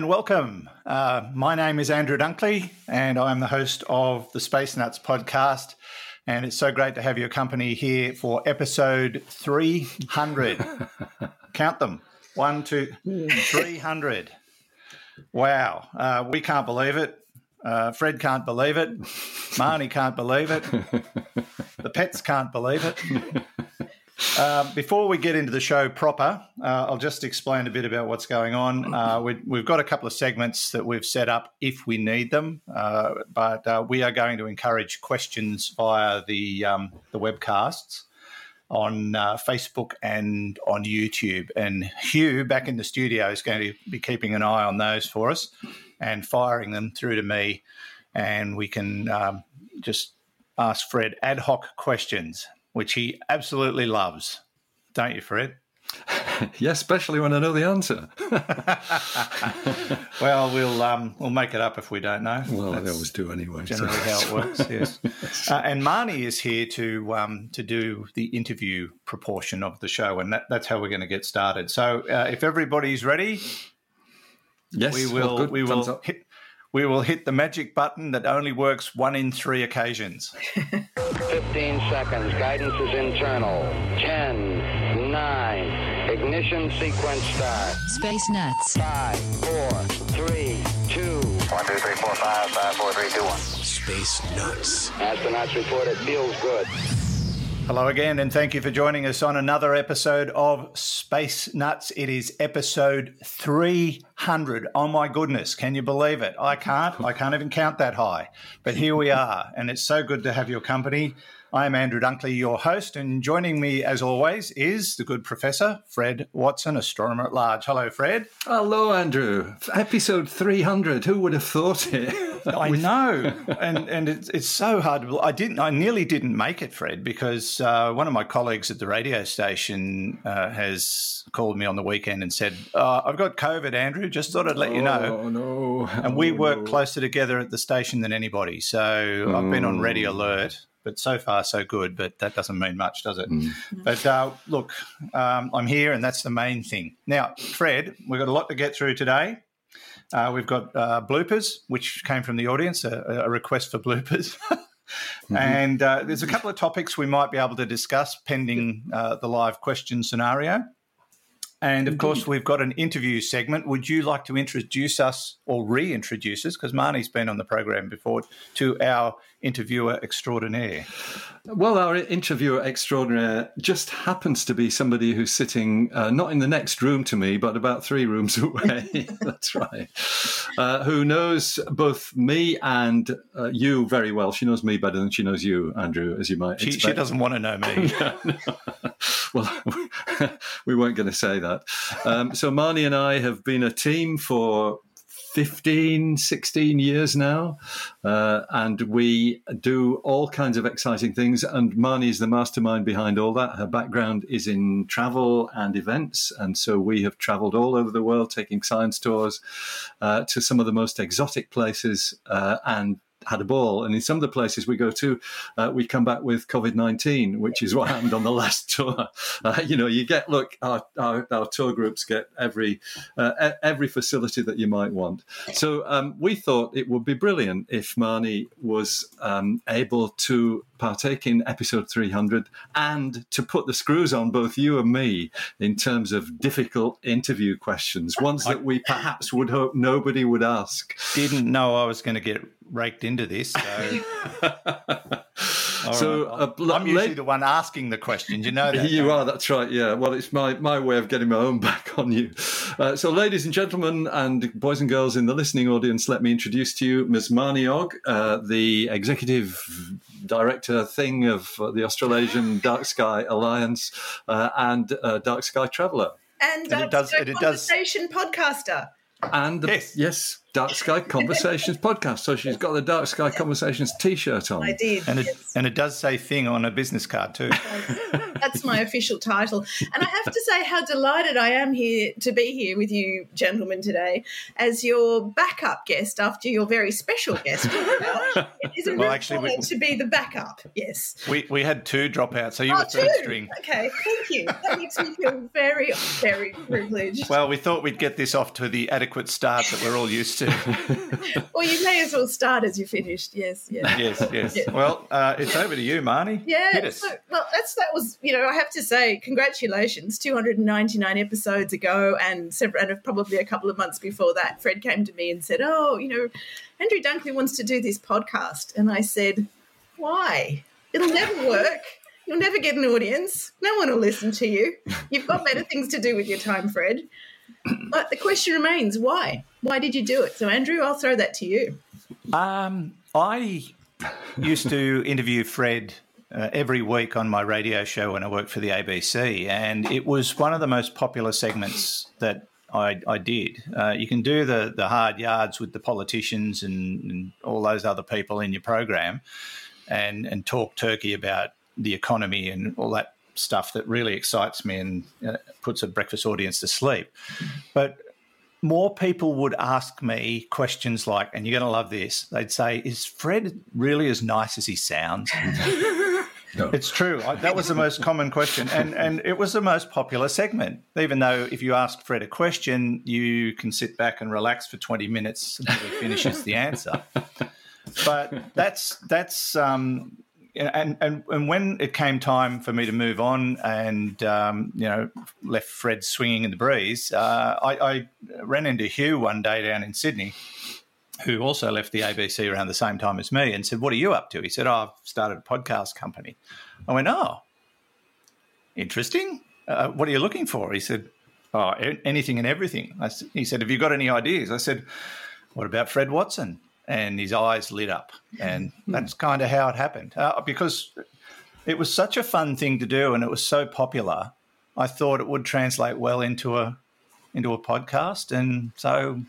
And welcome. My name is Andrew Dunkley, and I am the host of the Space Nuts podcast. And it's so great to have your company here for episode 300. Count them. 300. Wow. We can't believe it. Fred can't believe it. Marnie can't believe it. The pets can't believe it. Before we get into the show proper, I'll just explain a bit about what's going on. We've got a couple of segments that we've set up if we need them, but we are going to encourage questions via the webcasts on Facebook and on YouTube. And Hugh, back in the studio, is going to be keeping an eye on those for us and firing them through to me, and we can just ask Fred ad hoc questions, which he absolutely loves. Don't you, Fred? Yes, especially when I know the answer. Well, we'll make it up if we don't know. Well, I always do anyway. Generally how it works, yes. And Marnie is here to do the interview proportion of the show, and that's how we're going to get started. So if everybody's ready, yes, we will hit the magic button that only works one in three occasions. 15 seconds. Guidance is internal. 10, 9. Ignition sequence start. Space Nuts. 5, 4, 3, 2. 1, 2, 3, 4, 5, 5, 4, 3, 2, 1. Space Nuts. Astronauts report it feels good. Hello again, and thank you for joining us on another episode of Space Nuts. It is episode 300. Oh, my goodness. Can you believe it? I can't even count that high. But here we are, and it's so good to have your company. I'm Andrew Dunkley, your host, and joining me, as always, is the good Professor Fred Watson, astronomer at large. Hello, Fred. Hello, Andrew. Episode 300. Who would have thought it? I know, and it's so hard to believe. I nearly didn't make it, Fred, because one of my colleagues at the radio station has called me on the weekend and said, "I've got COVID, Andrew. Just thought I'd let you know." Oh no! And we work closer together at the station than anybody, so I've been on ready alert. But so far, so good. But that doesn't mean much, does it? Mm. But look, I'm here, and that's the main thing. Now, Fred, we've got a lot to get through today. We've got bloopers, which came from the audience, a request for bloopers. Mm-hmm. And there's a couple of topics we might be able to discuss pending the live question scenario. And, of course, we've got an interview segment. Would you like to introduce us or reintroduce us, because Marnie's been on the program before, to our interviewer extraordinaire? Well, our interviewer extraordinaire just happens to be somebody who's sitting not in the next room to me, but about 3 rooms away. That's right. Who knows both me and you very well. She knows me better than she knows you, Andrew, as you might expect. She doesn't want to know me. No. Well, we weren't going to say that. So Marnie and I have been a team for 15, 16 years now, and we do all kinds of exciting things, and Marnie is the mastermind behind all that. Her background is in travel and events, and so we have travelled all over the world taking science tours to some of the most exotic places and had a ball. And in some of the places we go to, we come back with COVID-19, which is what happened on the last tour. Our tour groups get every facility that you might want. So we thought it would be brilliant if Marnie was able to partake in episode 300 and to put the screws on both you and me in terms of difficult interview questions, ones that we perhaps would hope nobody would ask. Didn't know I was going to get raked into this. So, I'm usually the one asking the questions. You know that. You are, that's right, yeah. Well, it's my way of getting my own back on you. So, ladies and gentlemen and boys and girls in the listening audience, let me introduce to you Ms. Marnie Ogg, the Executive Director thing of the Australasian Dark Sky Alliance and Dark Sky Traveller. And Dark Sky Conversation podcaster. And yes, Dark Sky Conversations podcast. So she's got the Dark Sky Conversations T-shirt on. I did, and it does say "thing" on her business card too. That's my official title. And I have to say how delighted I am to be here with you, gentlemen, today as your backup guest after your very special guest. It is a real honor to be the backup. Yes, we had 2 dropouts, so you were third string. Okay, thank you. That makes me feel very, very privileged. Well, we thought we'd get this off to the adequate adequate start that we're all used to. Well, you may as well start as you finished, yes. Yeah. Well, it's over to you, Marnie. Yeah, so, well, that was, you know, I have to say congratulations, 299 episodes ago and probably a couple of months before that, Fred came to me and said, oh, you know, Andrew Dunkley wants to do this podcast. And I said, why? It'll never work. You'll never get an audience. No one will listen to you. You've got better things to do with your time, Fred. But the question remains, why? Why did you do it? So, Andrew, I'll throw that to you. I used to interview Fred every week on my radio show when I worked for the ABC, and it was one of the most popular segments that I did. You can do the hard yards with the politicians and all those other people in your program and talk turkey about the economy and all that stuff that really excites me and puts a breakfast audience to sleep. But more people would ask me questions like, and you're going to love this, they'd say, is Fred really as nice as he sounds? No. It's true. That was the most common question. And it was the most popular segment, even though if you ask Fred a question, you can sit back and relax for 20 minutes until he finishes the answer. But that's And when it came time for me to move on and, left Fred swinging in the breeze, I ran into Hugh one day down in Sydney, who also left the ABC around the same time as me, and said, what are you up to? He said, I've started a podcast company. I went, oh, interesting. What are you looking for? He said, oh, anything and everything. He said, have you got any ideas? I said, what about Fred Watson? And his eyes lit up, and that's kind of how it happened. Because it was such a fun thing to do, and it was so popular, I thought it would translate well into a podcast, and so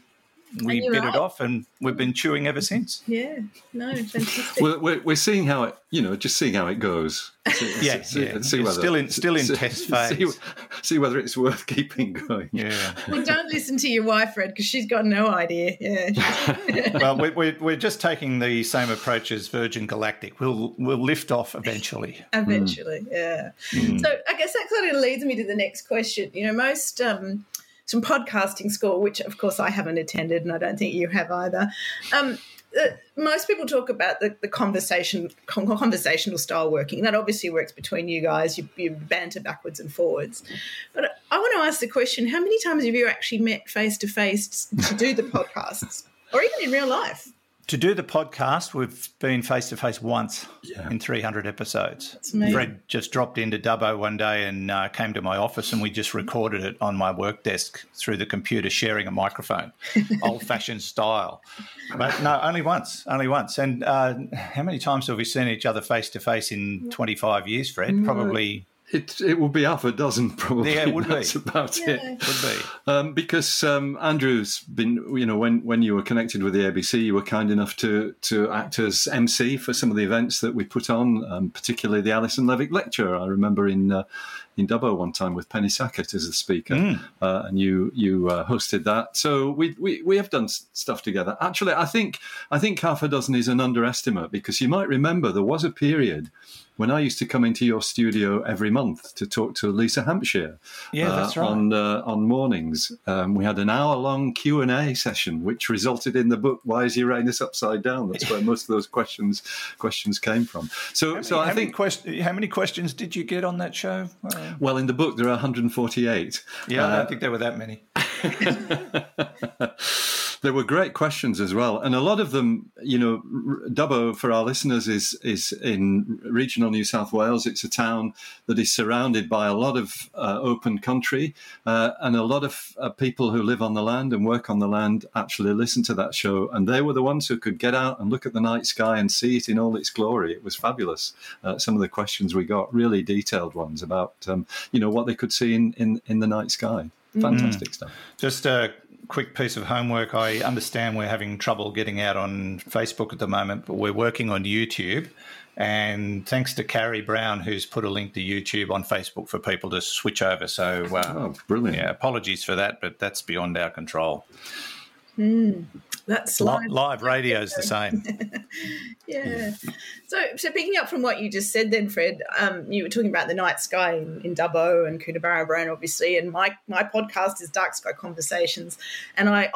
we bit it off, and we've been chewing ever since. Yeah, no, fantastic. We're seeing how it, just seeing how it goes. It's still in test phase. See whether it's worth keeping going. Yeah. Well, don't listen to your wife, Fred, because she's got no idea. Yeah. Well, we're just taking the same approach as Virgin Galactic. We'll lift off eventually. Yeah. Mm. So I guess that kind of leads me to the next question. You know, most. Some podcasting school, which, of course, I haven't attended and I don't think you have either. Most people talk about the conversational style working. That obviously works between you guys. You banter backwards and forwards. But I want to ask the question, how many times have you actually met face-to-face to do the podcasts or even in real life? To do the podcast, we've been face-to-face once in 300 episodes. Fred just dropped into Dubbo one day and came to my office, and we just recorded it on my work desk through the computer sharing a microphone, old-fashioned style. But no, only once. And how many times have we seen each other face-to-face in 25 years, Fred? Probably... It will be half a dozen probably. Yeah, it would That's be. About yeah. it. Would be. Because Andrew's been, when you were connected with the ABC, you were kind enough to act as MC for some of the events that we put on, particularly the Alison Levick lecture. I remember in Dubbo one time with Penny Sackett as the speaker, and you hosted that. So we have done stuff together. Actually, I think half a dozen is an underestimate, because you might remember there was a period when I used to come into your studio every month to talk to Lisa Hampshire. Yeah, that's right. On mornings, we had an hour-long Q&A session, which resulted in the book "Why Is Uranus Upside Down?" That's where most of those questions came from. How many questions did you get on that show? Well, in the book there are 148. Yeah, I don't think there were that many. There were great questions as well, and a lot of them, Dubbo, for our listeners, is in regional New South Wales. It's a town that is surrounded by a lot of open country, and a lot of people who live on the land and work on the land actually listen to that show, and they were the ones who could get out and look at the night sky and see it in all its glory. It was fabulous. Some of the questions we got, really detailed ones about, what they could see in the night sky. Fantastic stuff. Just quick piece of homework. I understand we're having trouble getting out on Facebook at the moment, but we're working on YouTube. And thanks to Carrie Brown, who's put a link to YouTube on Facebook for people to switch over. So, brilliant. Yeah, apologies for that, but that's beyond our control. That's live radio is the same. Yeah. So picking up from what you just said then, Fred, you were talking about the night sky in Dubbo and Coonabarabran, obviously, and my podcast is Dark Sky Conversations. And I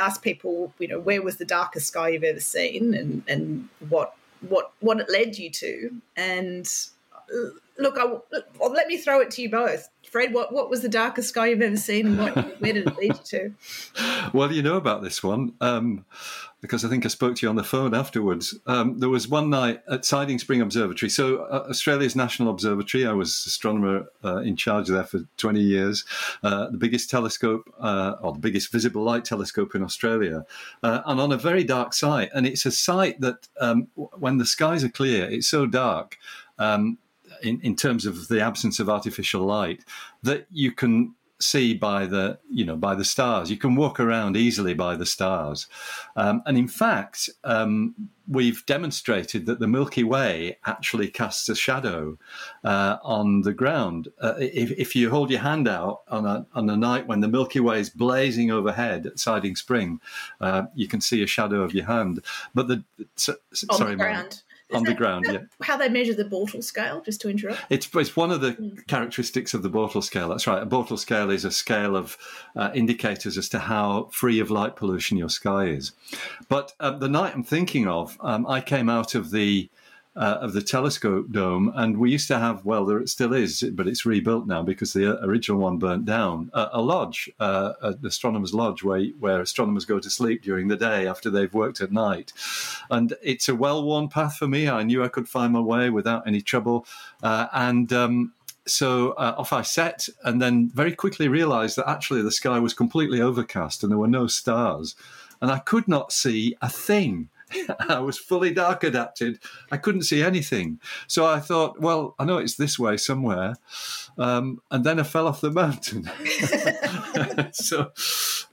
asked people, where was the darkest sky you've ever seen and what it led you to. And look, let me throw it to you both. Fred, what was the darkest sky you've ever seen and where did it lead you to? Well, you know about this one because I think I spoke to you on the phone afterwards. There was one night at Siding Spring Observatory, so Australia's National Observatory. I was astronomer in charge there for 20 years, the biggest telescope or the biggest visible light telescope in Australia, and on a very dark site. And it's a site that when the skies are clear, it's so dark, in terms of the absence of artificial light, that you can see by the by the stars. You can walk around easily by the stars, and in fact, we've demonstrated that the Milky Way actually casts a shadow on the ground. If you hold your hand out on a night when the Milky Way is blazing overhead at Siding Spring, you can see a shadow of your hand. But the ground. Mark. On the ground, yeah. How they measure the Bortle scale, just to interrupt? It's one of the characteristics of the Bortle scale. That's right. A Bortle scale is a scale of indicators as to how free of light pollution your sky is. But the night I'm thinking of, I came out of the telescope dome, and we used to have, it still is, but it's rebuilt now because the original one burnt down, a lodge, an astronomer's lodge where astronomers go to sleep during the day after they've worked at night. And it's a well-worn path for me. I knew I could find my way without any trouble. So off I set, and then very quickly realized that actually the sky was completely overcast and there were no stars. And I could not see a thing. I was fully dark adapted. I couldn't see anything. So I thought, I know it's this way somewhere. And then I fell off the mountain.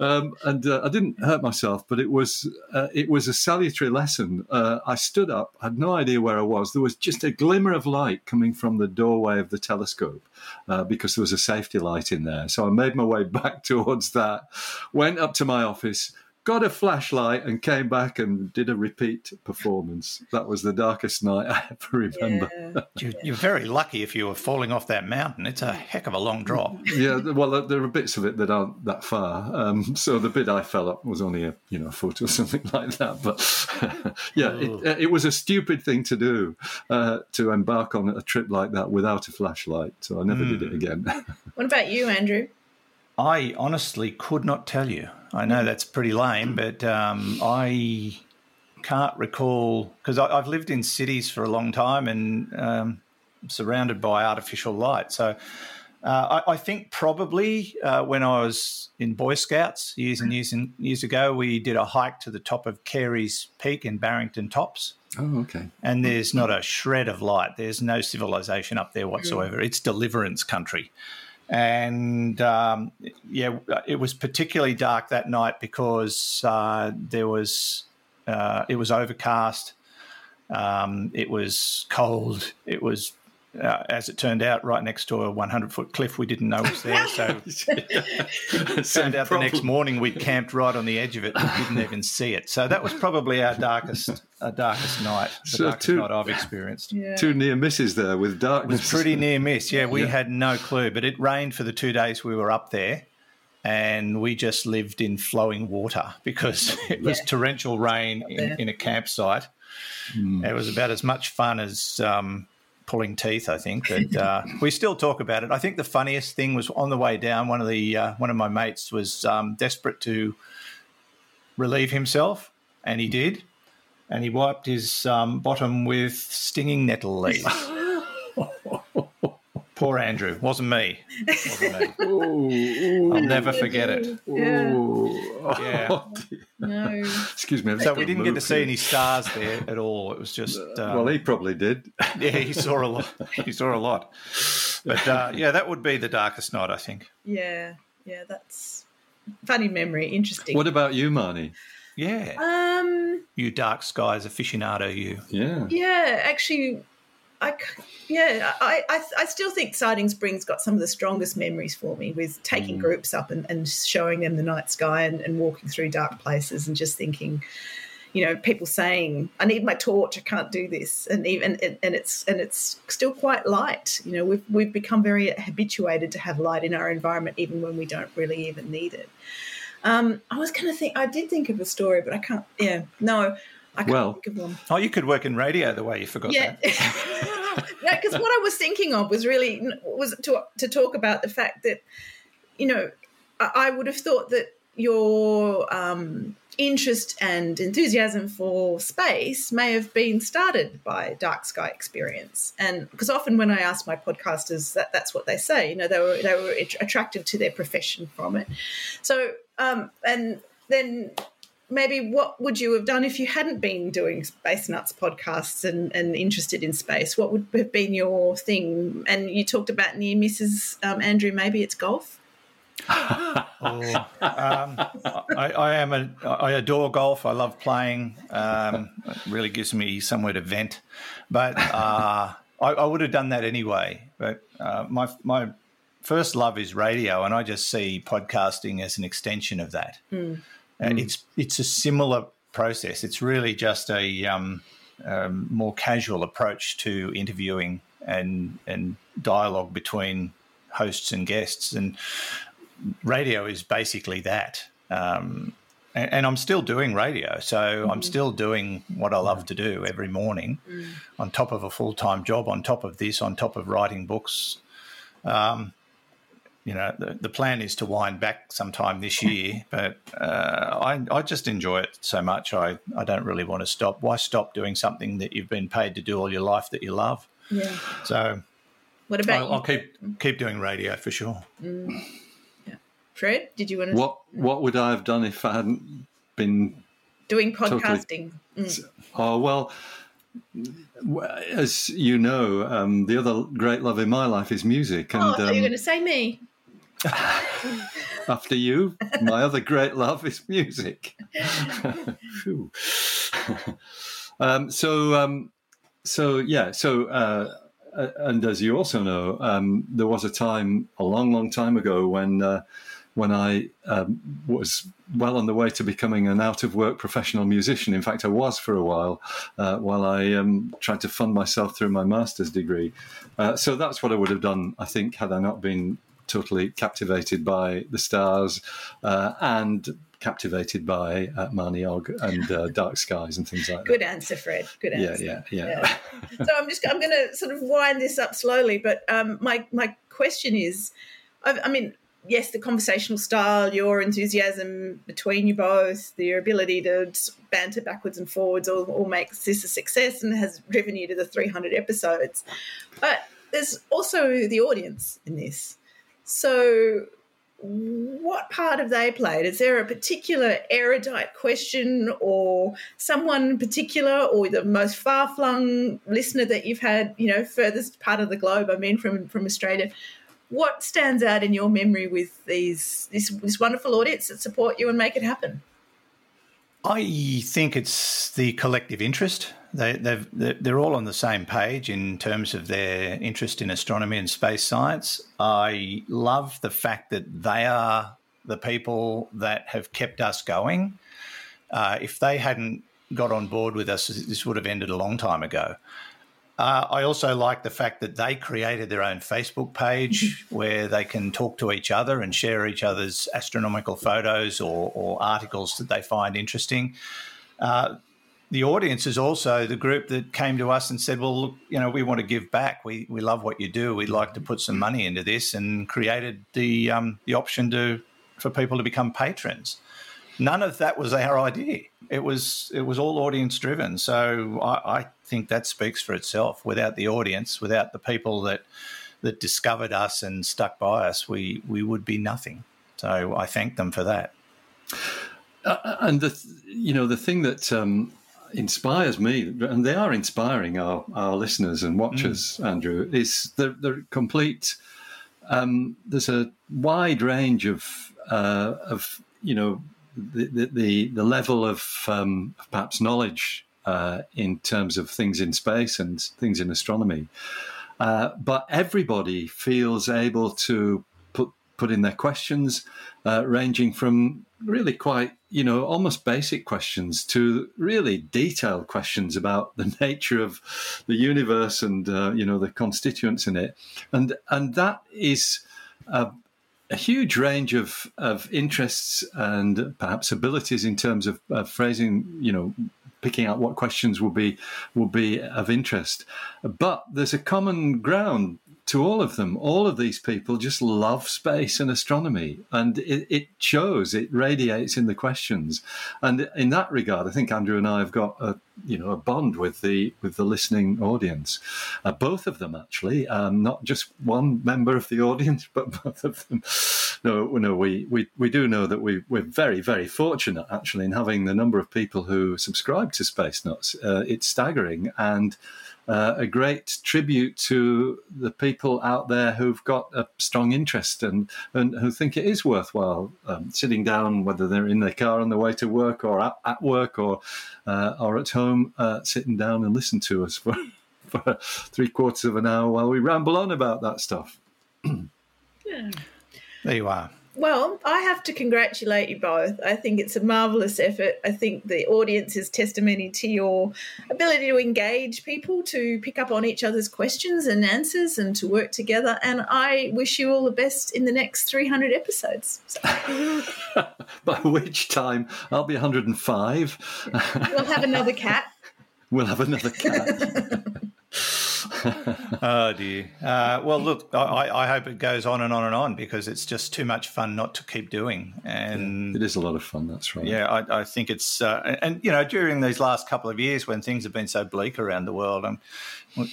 I didn't hurt myself, but it was a salutary lesson. I stood up, had no idea where I was. There was just a glimmer of light coming from the doorway of the telescope because there was a safety light in there. So I made my way back towards that, went up to my office, got a flashlight and came back and did a repeat performance. That was the darkest night I ever remember. Yeah. You're very lucky if you were falling off that mountain. It's a heck of a long drop. Yeah, well, there are bits of it that aren't that far. So the bit I fell up was only a foot or something like that. But yeah, it was a stupid thing to do, to embark on a trip like that without a flashlight. So I never did it again. What about you, Andrew? I honestly could not tell you. I know that's pretty lame, but I can't recall, because I've lived in cities for a long time and surrounded by artificial light. So I think probably when I was in Boy Scouts years ago, we did a hike to the top of Carey's Peak in Barrington Tops. Oh, okay. And there's not a shred of light. There's no civilization up there whatsoever. It's deliverance country. And, it was particularly dark that night because it was overcast, it was cold, it was, as it turned out, right next to a 100-foot cliff we didn't know was there. So it turned out the next morning we'd camped right on the edge of it and didn't even see it. So that was probably our darkest night, night I've experienced. Yeah. Two near misses there with darkness. It was pretty near miss, yeah. We had no clue, but it rained for the 2 days we were up there, and we just lived in flowing water because it was torrential rain in a campsite. Mm. It was about as much fun as... pulling teeth, I think, but we still talk about it. I think the funniest thing was on the way down, one of my mates was desperate to relieve himself, and he did, and he wiped his bottom with stinging nettle leaves. Poor Andrew. Wasn't me. Ooh, I'll never forget it. Yeah. Oh, no. Excuse me. So we didn't get to see any stars there at all. It was just... he probably did. Yeah, he saw a lot. But, that would be the darkest night, I think. Yeah, that's funny memory. Interesting. What about you, Marnie? Yeah. You dark skies aficionado, you. Yeah. Yeah, actually... I still think Siding Spring's got some of the strongest memories for me with taking groups up and showing them the night sky and walking through dark places and just thinking, you know, people saying, "I need my torch, I can't do this," and it's still quite light. You know, we've become very habituated to have light in our environment even when we don't really even need it. I did think of a story, but I can't. Yeah, no. I can't think of one. Oh, you could work in radio the way you forgot that. Yeah, because what I was thinking of was really to talk about the fact that, you know, I would have thought that your interest and enthusiasm for space may have been started by dark sky experience, and because often when I ask my podcasters, that's what they say. You know, they were attracted to their profession from it. So and then. Maybe what would you have done if you hadn't been doing Space Nuts podcasts and interested in space? What would have been your thing? And you talked about near misses, Andrew. Maybe it's golf. I adore golf. I love playing. It really gives me somewhere to vent. But I would have done that anyway. But my first love is radio, and I just see podcasting as an extension of that. Mm. It's a similar process. It's really just a more casual approach to interviewing and dialogue between hosts and guests. And radio is basically that. And I'm still doing radio, so I'm still doing what I love to do every morning, on top of a full-time job, on top of this, on top of writing books. You know, the plan is to wind back sometime this year, but I just enjoy it so much. I don't really want to stop. Why stop doing something that you've been paid to do all your life that you love? Yeah. So what about I'll keep doing radio for sure. Mm. Yeah. Fred, did you want to... What would I have done if I hadn't been... doing podcasting. Totally... Mm. Oh, well... As you know, the other great love in my life is music. And, I thought you were going to say me. After you, my other great love is music. And as you also know, there was a time a long, long time ago when I was well on the way to becoming an out-of-work professional musician. In fact, I was for a while I tried to fund myself through my master's degree. So that's what I would have done, I think, had I not been totally captivated by the stars and captivated by Marnie Ogg and dark skies and things like that. Good answer, Fred. Good answer. Yeah. So I'm going to sort of wind this up slowly, but my question is, yes, the conversational style, your enthusiasm between you both, your ability to banter backwards and forwards all makes this a success and has driven you to the 300 episodes. But there's also the audience in this. So what part have they played? Is there a particular erudite question or someone in particular or the most far-flung listener that you've had, you know, furthest part of the globe, from Australia? What stands out in your memory with this wonderful audience that support you and make it happen? I think it's the collective interest. They're all on the same page in terms of their interest in astronomy and space science. I love the fact that they are the people that have kept us going. If they hadn't got on board with us, this would have ended a long time ago. I also like the fact that they created their own Facebook page where they can talk to each other and share each other's astronomical photos or articles that they find interesting. The audience is also the group that came to us and said, well, look, you know, we want to give back. We love what you do. We'd like to put some money into this, and created the option for people to become patrons. None of that was our idea. It was all audience driven. So I think that speaks for itself. Without the audience, without the people that discovered us and stuck by us, we would be nothing. So I thank them for that. And the thing that inspires me, and they are inspiring our listeners and watchers, Andrew, is the complete. There's a wide range of. The level of perhaps knowledge in terms of things in space and things in astronomy. But everybody feels able to put in their questions, ranging from really quite, almost basic questions to really detailed questions about the nature of the universe and, the constituents in it. And that is a huge range of interests and perhaps abilities in terms of phrasing, picking out what questions will be of interest. But there's a common ground to all of them. All of these people just love space and astronomy, and it shows, it radiates in the questions. And in that regard, I think Andrew and I have got a bond with the listening audience. Both of them, actually, not just one member of the audience, but both of them. No, we do know that we're very, very fortunate, actually, in having the number of people who subscribe to Space Nuts. It's staggering, and a great tribute to the people out there who've got a strong interest and who think it is worthwhile sitting down, whether they're in their car on the way to work or at work or at home, sitting down and listen to us for 3/4 of an hour while we ramble on about that stuff. Yeah. There you are. Well, I have to congratulate you both. I think it's a marvellous effort. I think the audience is testimony to your ability to engage people, to pick up on each other's questions and answers and to work together. And I wish you all the best in the next 300 episodes. So. By which time I'll be 105. We'll have another cat. Oh dear. Well, look, I hope it goes on and on and on, because it's just too much fun not to keep doing. And it is a lot of fun, that's right. Yeah, I think it's during these last couple of years when things have been so bleak around the world, and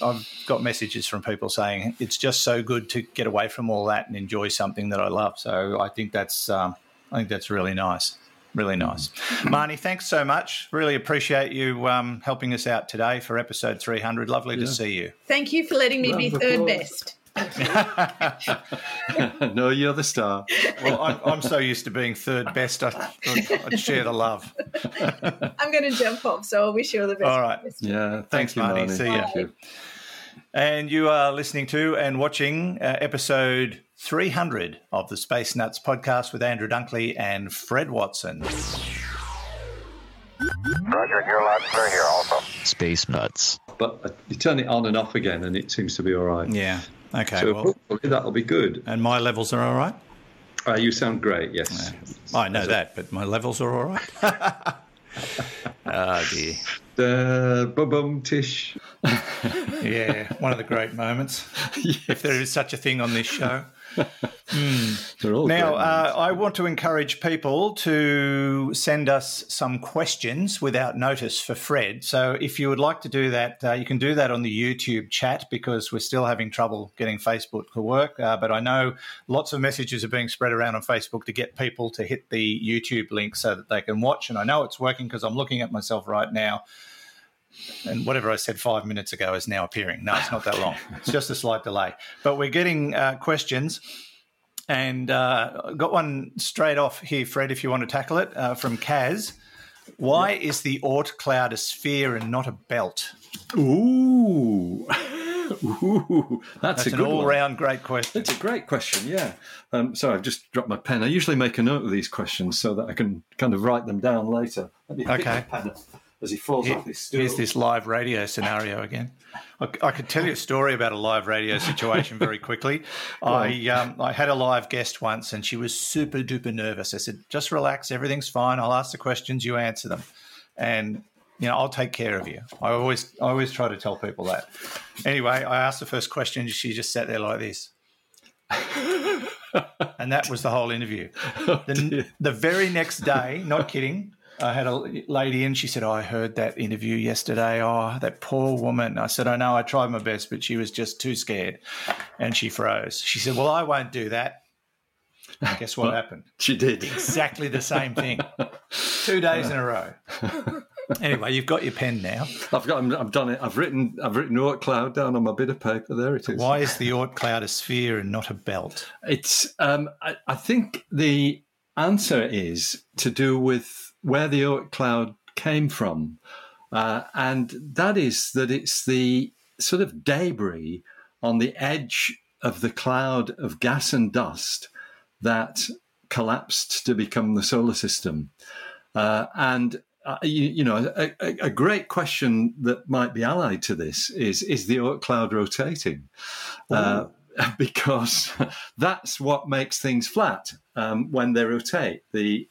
I've got messages from people saying it's just so good to get away from all that and enjoy something that I love. So I think that's really nice. Really nice. Marnie, thanks so much. Really appreciate you helping us out today for episode 300. Lovely to see you. Thank you for letting me be third best. No, you're the star. Well, I'm so used to being third best, I'd share the love. I'm going to jump off, so I wish you all the best. All right. Yeah, thanks Marnie. See you. Thank you. And you are listening to and watching episode 300 of the Space Nuts podcast with Andrew Dunkley and Fred Watson. Roger, you're loud and clear here also. Space Nuts. But you turn it on and off again and it seems to be all right. Yeah, okay. So hopefully that'll be good. And my levels are all right? You sound great, yes. I know that, but my levels are all right. Oh, dear. Boom tish. Yeah, one of the great moments, yes. If there is such a thing on this show. Now, I want to encourage people to send us some questions without notice for Fred. So if you would like to do that, you can do that on the YouTube chat, because we're still having trouble getting Facebook to work. But I know lots of messages are being spread around on Facebook to get people to hit the YouTube link so that they can watch. And I know it's working because I'm looking at myself right now. And whatever I said 5 minutes ago is now appearing. No, it's not that long. It's just a slight delay. But we're getting questions. And got one straight off here, Fred, if you want to tackle it, from Kaz. Why is the Oort cloud a sphere and not a belt? Ooh. Ooh, that's a good all-round great question. It's a great question, yeah. Sorry, I've just dropped my pen. I usually make a note of these questions so that I can kind of write them down later. Let me pick my pen up. As he falls off his stool. Here's this live radio scenario again. I could tell you a story about a live radio situation very quickly. I had a live guest once and she was super duper nervous. I said, just relax, everything's fine. I'll ask the questions, you answer them. And, I'll take care of you. I always try to tell people that. Anyway, I asked the first question. She just sat there like this. And that was the whole interview. The very next day, not kidding, I had a lady in. She said, I heard that interview yesterday. Oh, that poor woman. I said, I know, I tried my best, but she was just too scared. And she froze. She said, well, I won't do that. And guess what happened? She did. Exactly the same thing. 2 days in a row. Anyway, you've got your pen now. I've done it. I've written Oort cloud down on my bit of paper. There it is. Why is the Oort cloud a sphere and not a belt? It's, I think the answer is to do with where the Oort cloud came from. And that is that it's the sort of debris on the edge of the cloud of gas and dust that collapsed to become the solar system. A great question that might be allied to this is the Oort cloud rotating? Because that's what makes things flat when they rotate. The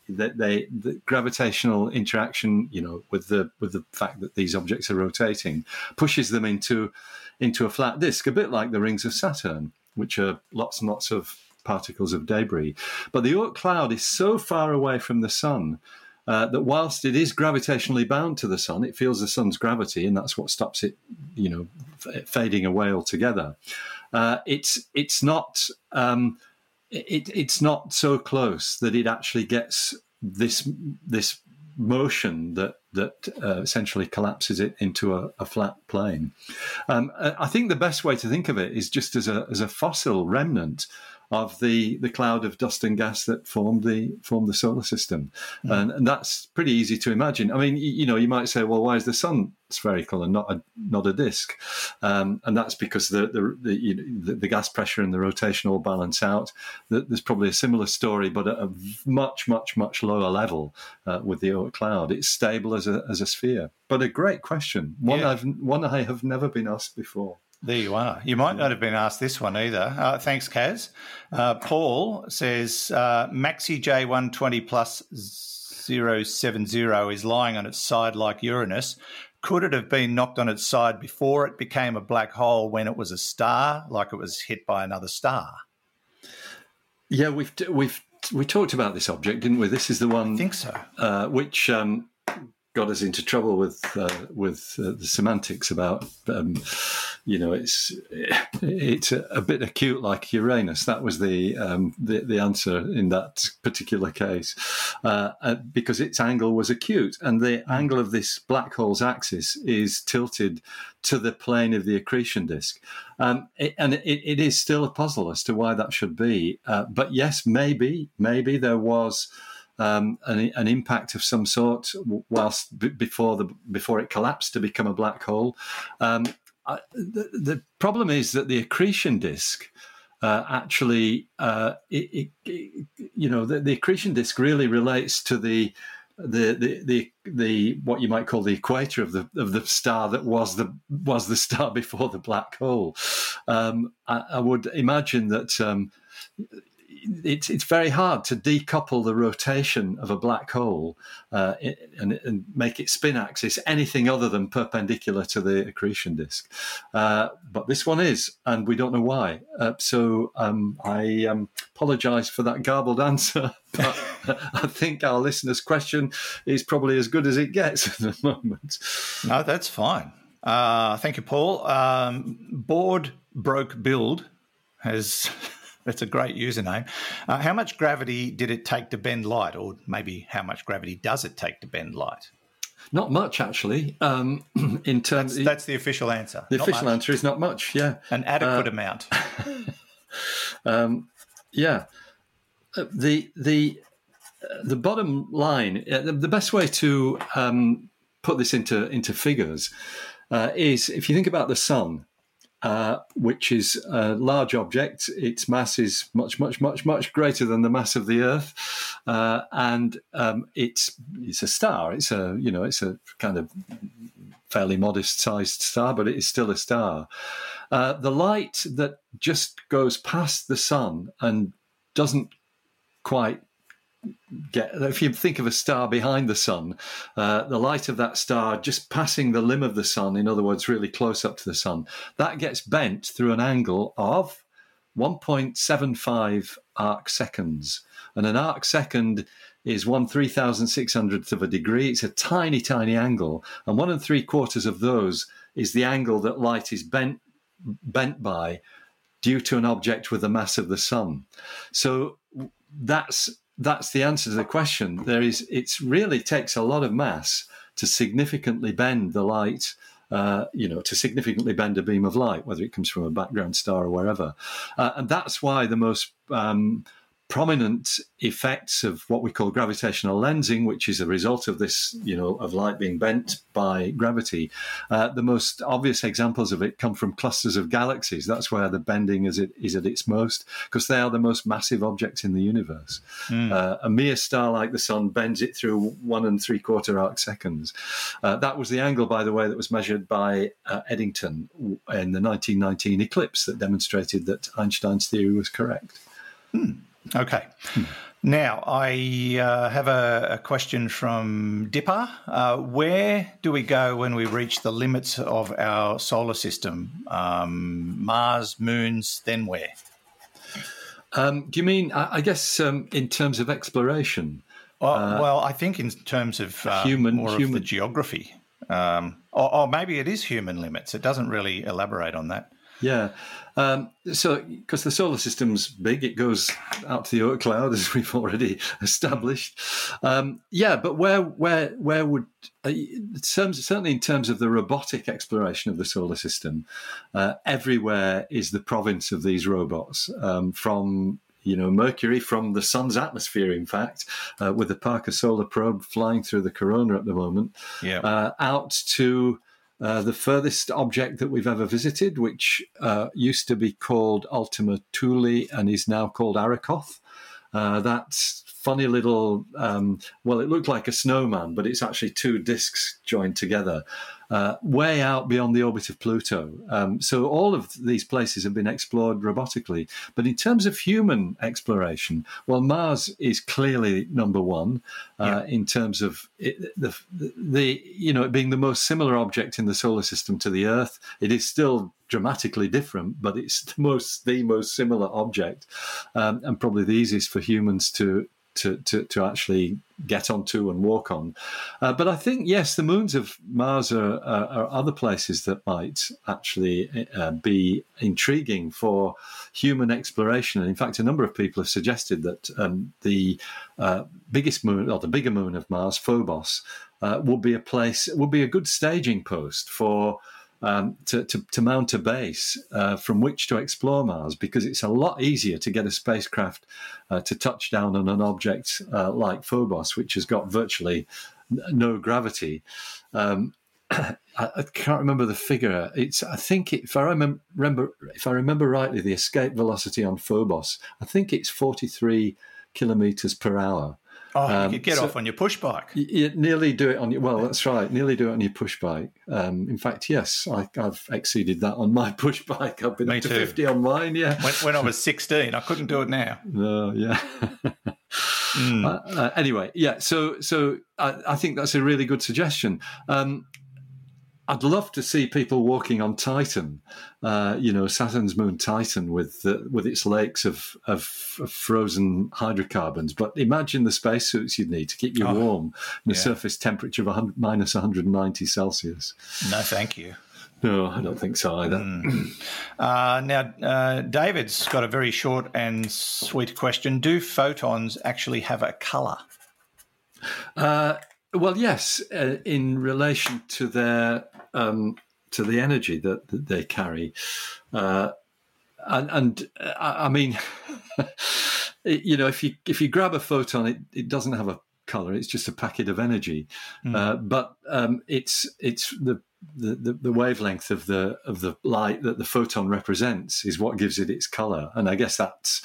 gravitational interaction, with the fact that these objects are rotating, pushes them into a flat disk, a bit like the rings of Saturn, which are lots and lots of particles of debris. But the Oort cloud is so far away from the sun that whilst it is gravitationally bound to the sun, it feels the sun's gravity, and that's what stops it, fading away altogether. It's not so close that it actually gets this motion that essentially collapses it into a flat plane. I think the best way to think of it is just as a fossil remnant of the cloud of dust and gas that formed the solar system. Mm. And that's pretty easy to imagine. I mean, you might say, well, why is the sun spherical and not a disk? And that's because the gas pressure and the rotation all balance out. There's probably a similar story, but at a much, much, much lower level with the Oort cloud. It's stable as a sphere. But a great question, I have never been asked before. There you are. You might not have been asked this one either. Thanks, Kaz. Paul says, Maxi J1820+070 is lying on its side like Uranus. Could it have been knocked on its side before it became a black hole when it was a star, like it was hit by another star? Yeah, we talked about this object, didn't we? This is the one. I think so. Which got us into trouble with the semantics about it's a bit acute like Uranus. That was the answer in that particular case because its angle was acute, and the angle of this black hole's axis is tilted to the plane of the accretion disk. It is still a puzzle as to why that should be. But yes, maybe there was an impact of some sort whilst before it collapsed to become a black hole. The problem is that the accretion disk the accretion disk really relates to the what you might call the equator of the star that was the star before the black hole. I would imagine that. It's very hard to decouple the rotation of a black hole and make its spin axis anything other than perpendicular to the accretion disk. But this one is, and we don't know why. So I apologise for that garbled answer, but I think our listener's question is probably as good as it gets at the moment. No, that's fine. Thank you, Paul. Bored Broke Build has... That's a great username. How much gravity did it take to bend light, or maybe how much gravity does it take to bend light? Not much, actually. In terms, that's the official answer. The official answer is not much. Yeah, an adequate amount. Yeah. The bottom line. The best way to put this into figures is if you think about the sun. Which is a large object. Its mass is much, much, much, much greater than the mass of the Earth, and it's a star. It's a kind of fairly modest-sized star, but it is still a star. The light that just goes past the sun and doesn't quite get, if you think of a star behind the sun, the light of that star just passing the limb of the sun, in other words, really close up to the sun, that gets bent through an angle of 1.75 arc seconds. And an arc second is 1/3,600th of a degree. It's a tiny, tiny angle. And 1 3/4 of those is the angle that light is bent by due to an object with the mass of the sun. So that's the answer to the question. It really takes a lot of mass to significantly bend the light, to significantly bend a beam of light, whether it comes from a background star or wherever. And that's why the most prominent effects of what we call gravitational lensing, which is a result of this, you know, of light being bent by gravity. The most obvious examples of it come from clusters of galaxies. That's where the bending is at its most, because they are the most massive objects in the universe. A mere star like the sun bends it through 1 3/4 arc seconds. That was the angle, by the way, that was measured by Eddington in the 1919 eclipse that demonstrated that Einstein's theory was correct. Okay. Now, I have a question from Dipper. Where do we go when we reach the limits of our solar system? Mars, moons, then where? Do you mean, I guess, in terms of exploration? Well, I think in terms of more of the geography. Or maybe it is human limits. It doesn't really elaborate on that. Yeah. So, because the solar system's big, it goes out to the Oort cloud, as we've already established. But where would, certainly in terms of the robotic exploration of the solar system, everywhere is the province of these robots, from Mercury, from the sun's atmosphere, in fact, with the Parker Solar Probe flying through the corona at the moment, out to the furthest object that we've ever visited, which used to be called Ultima Thule and is now called Arakoth. That's funny little, it looked like a snowman, but it's actually two discs joined together, way out beyond the orbit of Pluto. So all of these places have been explored robotically. But in terms of human exploration, well, Mars is clearly number one in terms of it being the most similar object in the solar system to the Earth. It is still dramatically different, but it's the most similar object, and probably the easiest for humans to actually get onto and walk on. But I think, yes, the moons of Mars are other places that might actually be intriguing for human exploration. And in fact, a number of people have suggested that the bigger moon of Mars, Phobos, would be a good staging post for to mount a base from which to explore Mars, because it's a lot easier to get a spacecraft to touch down on an object like Phobos, which has got virtually no gravity. I can't remember the figure. If I remember rightly, the escape velocity on Phobos, I think it's 43 kilometers per hour. You could get off on your push bike. You nearly do it on your... Well, that's right. Nearly do it on your push bike. In fact, yes, I've exceeded that on my push bike. I've been up to 50 on mine, yeah. When I was 16, I couldn't do it now. No, yeah. Anyway, yeah, so I think that's a really good suggestion. I'd love to see people walking on Titan, Saturn's moon Titan, with its lakes of frozen hydrocarbons. But imagine the spacesuits you'd need to keep you warm in a surface temperature of minus 190 Celsius. No, thank you. No, I don't think so either. Now, David's got a very short and sweet question. Do photons actually have a colour? Well, yes, in relation to their to the energy that they carry, and I mean, if you grab a photon, it doesn't have a color; it's just a packet of energy. But it's the wavelength of the light that the photon represents is what gives it its color, and I guess that's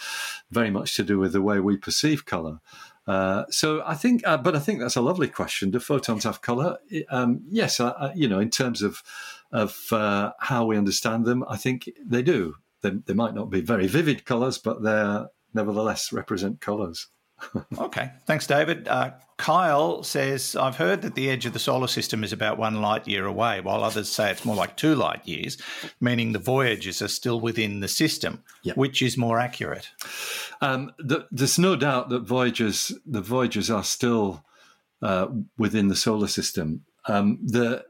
very much to do with the way we perceive color. I think that's a lovely question. Do photons have colour? Yes, in terms of how we understand them, I think they do. They might not be very vivid colours, but they nevertheless represent colours. Okay, thanks, David. Kyle says, I've heard that the edge of the solar system is about 1 light year away, while others say it's more like 2 light years, meaning the voyages are still within the system. Yep. Which is more accurate? There's no doubt that the voyages are still within the solar system. I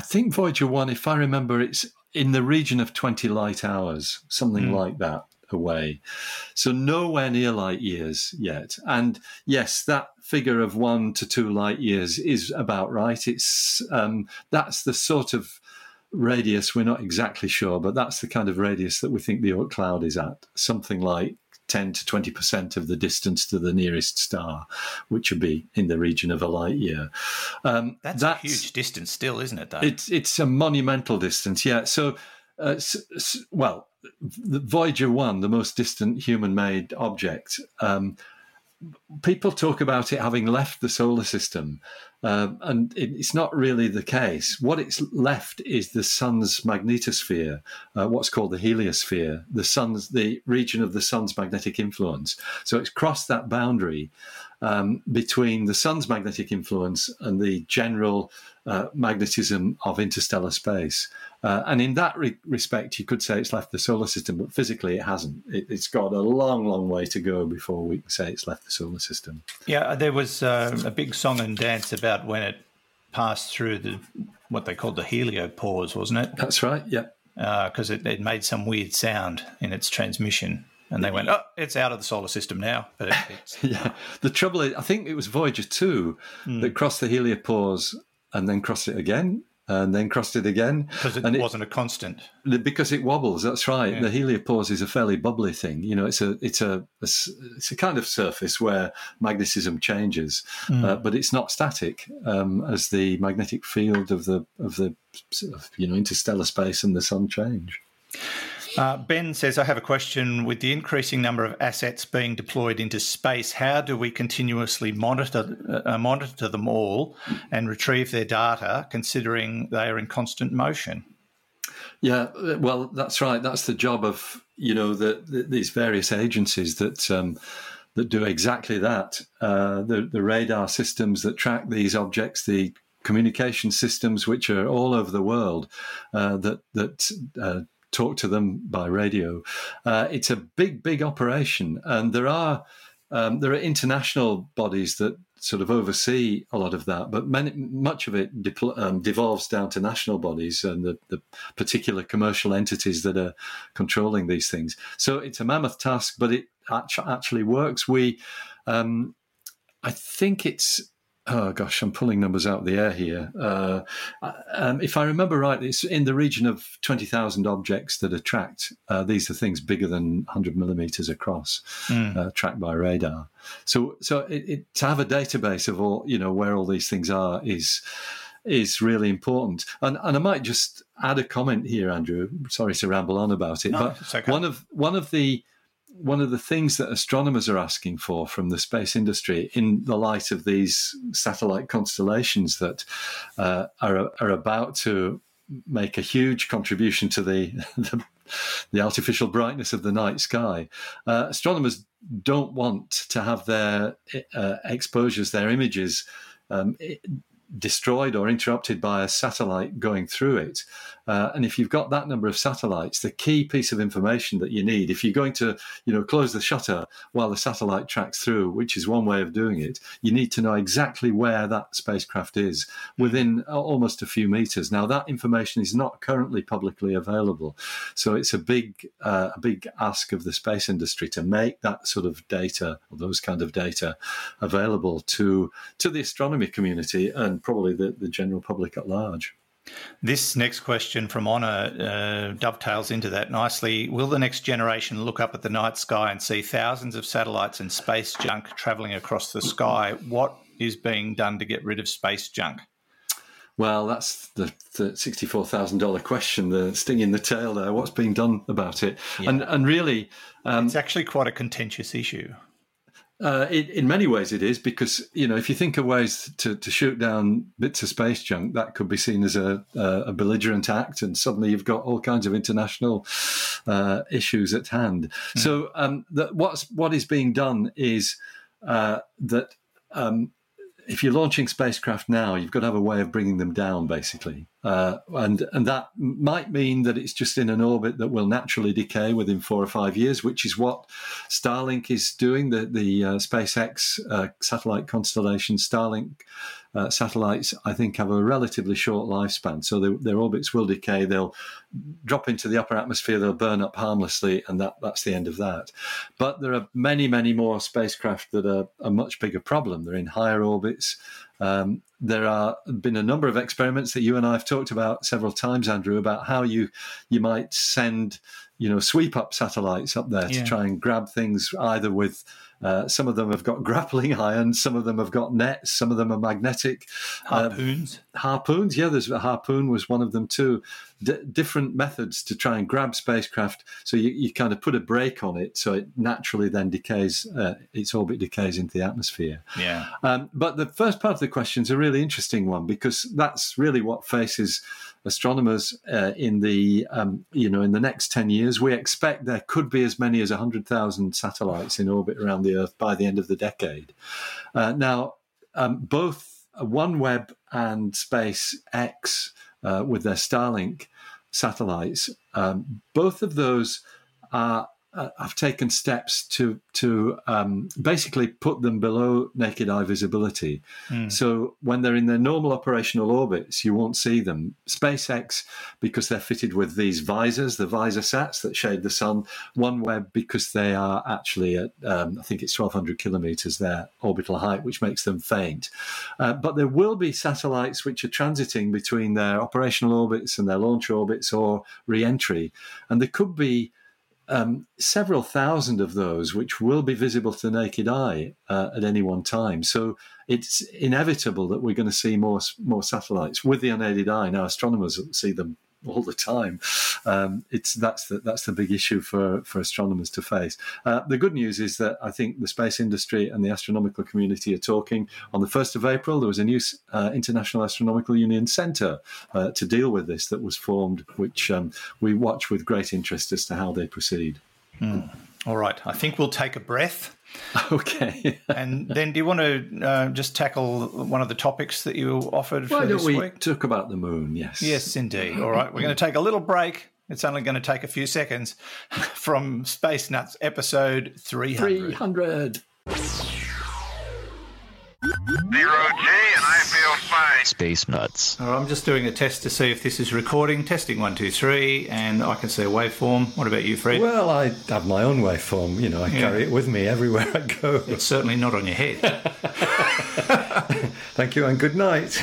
think Voyager 1, if I remember, it's in the region of 20 light hours, something like that, away. So nowhere near light years yet. And yes, that figure of 1 to 2 light years is about right. It's that's the sort of radius, we're not exactly sure, but that's the kind of radius that we think the Oort cloud is at, something like 10 to 20% of the distance to the nearest star, which would be in the region of a light year. That's a huge distance still, isn't it, though? It's a monumental distance, yeah. So, well, the Voyager 1, the most distant human-made object, people talk about it having left the solar system, and it's not really the case. What it's left is the sun's magnetosphere, what's called the heliosphere, the region of the sun's magnetic influence. So it's crossed that boundary between the sun's magnetic influence and the general magnetism of interstellar space. And in that respect, you could say it's left the solar system, but physically it hasn't. It's got a long, long way to go before we can say it's left the solar system. Yeah, there was a big song and dance about when it passed through what they called the heliopause, wasn't it? That's right, yeah. Because it made some weird sound in its transmission. And they went, oh, it's out of the solar system now. But it's... yeah. The trouble is, I think it was Voyager 2 that crossed the heliopause and then crossed it again. And then crossed it again. Because it wasn't a constant. Because it wobbles, that's right. Yeah. The heliopause is a fairly bubbly thing. You know, it's a kind of surface where magnetism changes, but it's not static, as the magnetic field of interstellar space and the sun change. Ben says, I have a question. With the increasing number of assets being deployed into space, how do we continuously monitor them all and retrieve their data, considering they are in constant motion? Yeah, well, that's right. That's the job of, these various agencies that do exactly that. The radar systems that track these objects, the communication systems which are all over the world that talk to them by radio. It's a big, big operation, and there are international bodies that sort of oversee a lot of that, but much of it devolves down to national bodies and the particular commercial entities that are controlling these things. So it's a mammoth task, but it actually works. I think it's... Oh, gosh, I'm pulling numbers out of the air here. If I remember right, it's in the region of 20,000 objects that are tracked. These are things bigger than 100 millimetres across, tracked by radar. So to have a database of all, where all these things are is really important. And I might just add a comment here, Andrew. Sorry to ramble on about it. No, but it's okay. One of the things that astronomers are asking for from the space industry in the light of these satellite constellations that are about to make a huge contribution to the artificial brightness of the night sky, astronomers don't want to have their exposures, their images, destroyed or interrupted by a satellite going through it. And if you've got that number of satellites, the key piece of information that you need, if you're going to, close the shutter while the satellite tracks through, which is one way of doing it, you need to know exactly where that spacecraft is within almost a few meters. Now, that information is not currently publicly available. So it's a big ask of the space industry to make that sort of data, or those kind of data, available to the astronomy community and probably the general public at large. This next question from Honor dovetails into that nicely. Will the next generation look up at the night sky and see thousands of satellites and space junk travelling across the sky? What is being done to get rid of space junk? Well, that's the $64,000 question, the sting in the tail there. What's being done about it? Yeah. And really... it's actually quite a contentious issue. In many ways it is, because, if you think of ways to shoot down bits of space junk, that could be seen as a belligerent act, and suddenly you've got all kinds of international issues at hand. Mm. So what is being done is that if you're launching spacecraft now, you've got to have a way of bringing them down, basically. And that might mean that it's just in an orbit that will naturally decay within 4 or 5 years, which is what Starlink is doing. The SpaceX satellite constellation Starlink satellites, I think, have a relatively short lifespan. So their orbits will decay. They'll drop into the upper atmosphere. They'll burn up harmlessly, and that's the end of that. But there are many, many more spacecraft that are a much bigger problem. They're in higher orbits. There are been a number of experiments that you and I have talked about several times, Andrew, about how you might send, sweep-up satellites up there to try and grab things either with some of them have got grappling irons, some of them have got nets, some of them are magnetic. Harpoons. Harpoons, yeah, there's a harpoon was one of them too. Different methods to try and grab spacecraft, so you kind of put a brake on it so it naturally then decays, its orbit decays into the atmosphere. Yeah. But the first part of the question is a really interesting one, because that's really what faces astronomers in the in the next 10 years. We expect there could be as many as 100,000 satellites in orbit around the Earth by the end of the decade. Now, both OneWeb and SpaceX with their Starlink satellites, both of those have taken steps to basically put them below naked eye visibility. So when they're in their normal operational orbits, you won't see them. SpaceX, because they're fitted with these visors, the visor sats that shade the sun. OneWeb, because they are actually at, I think it's 1,200 kilometres, their orbital height, which makes them faint. But there will be satellites which are transiting between their operational orbits and their launch orbits or re-entry. And there could be several thousand of those which will be visible to the naked eye at any one time. So it's inevitable that we're going to see more satellites with the unaided eye. Now, astronomers see them all the time. That's the big issue for astronomers to face. The good news is that I think the space industry and the astronomical community are talking. On the 1st of April, there was a new International Astronomical Union Centre to deal with this that was formed, which we watch with great interest as to how they proceed. All right. I think we'll take a breath. Okay. And then do you want to just tackle one of the topics that you offered for this week? Why don't we talk about the moon, yes. Yes, indeed. All right. We're going to take a little break. It's only going to take a few seconds from Space Nuts episode 300. 300. Zero-G and I feel fine. Space Nuts. All right, I'm just doing a test to see if this is recording. Testing 1, 2, 3, and I can see a waveform. What about you, Fred? Well, I have my own waveform. I carry it with me everywhere I go. It's certainly not on your head. Thank you and good night.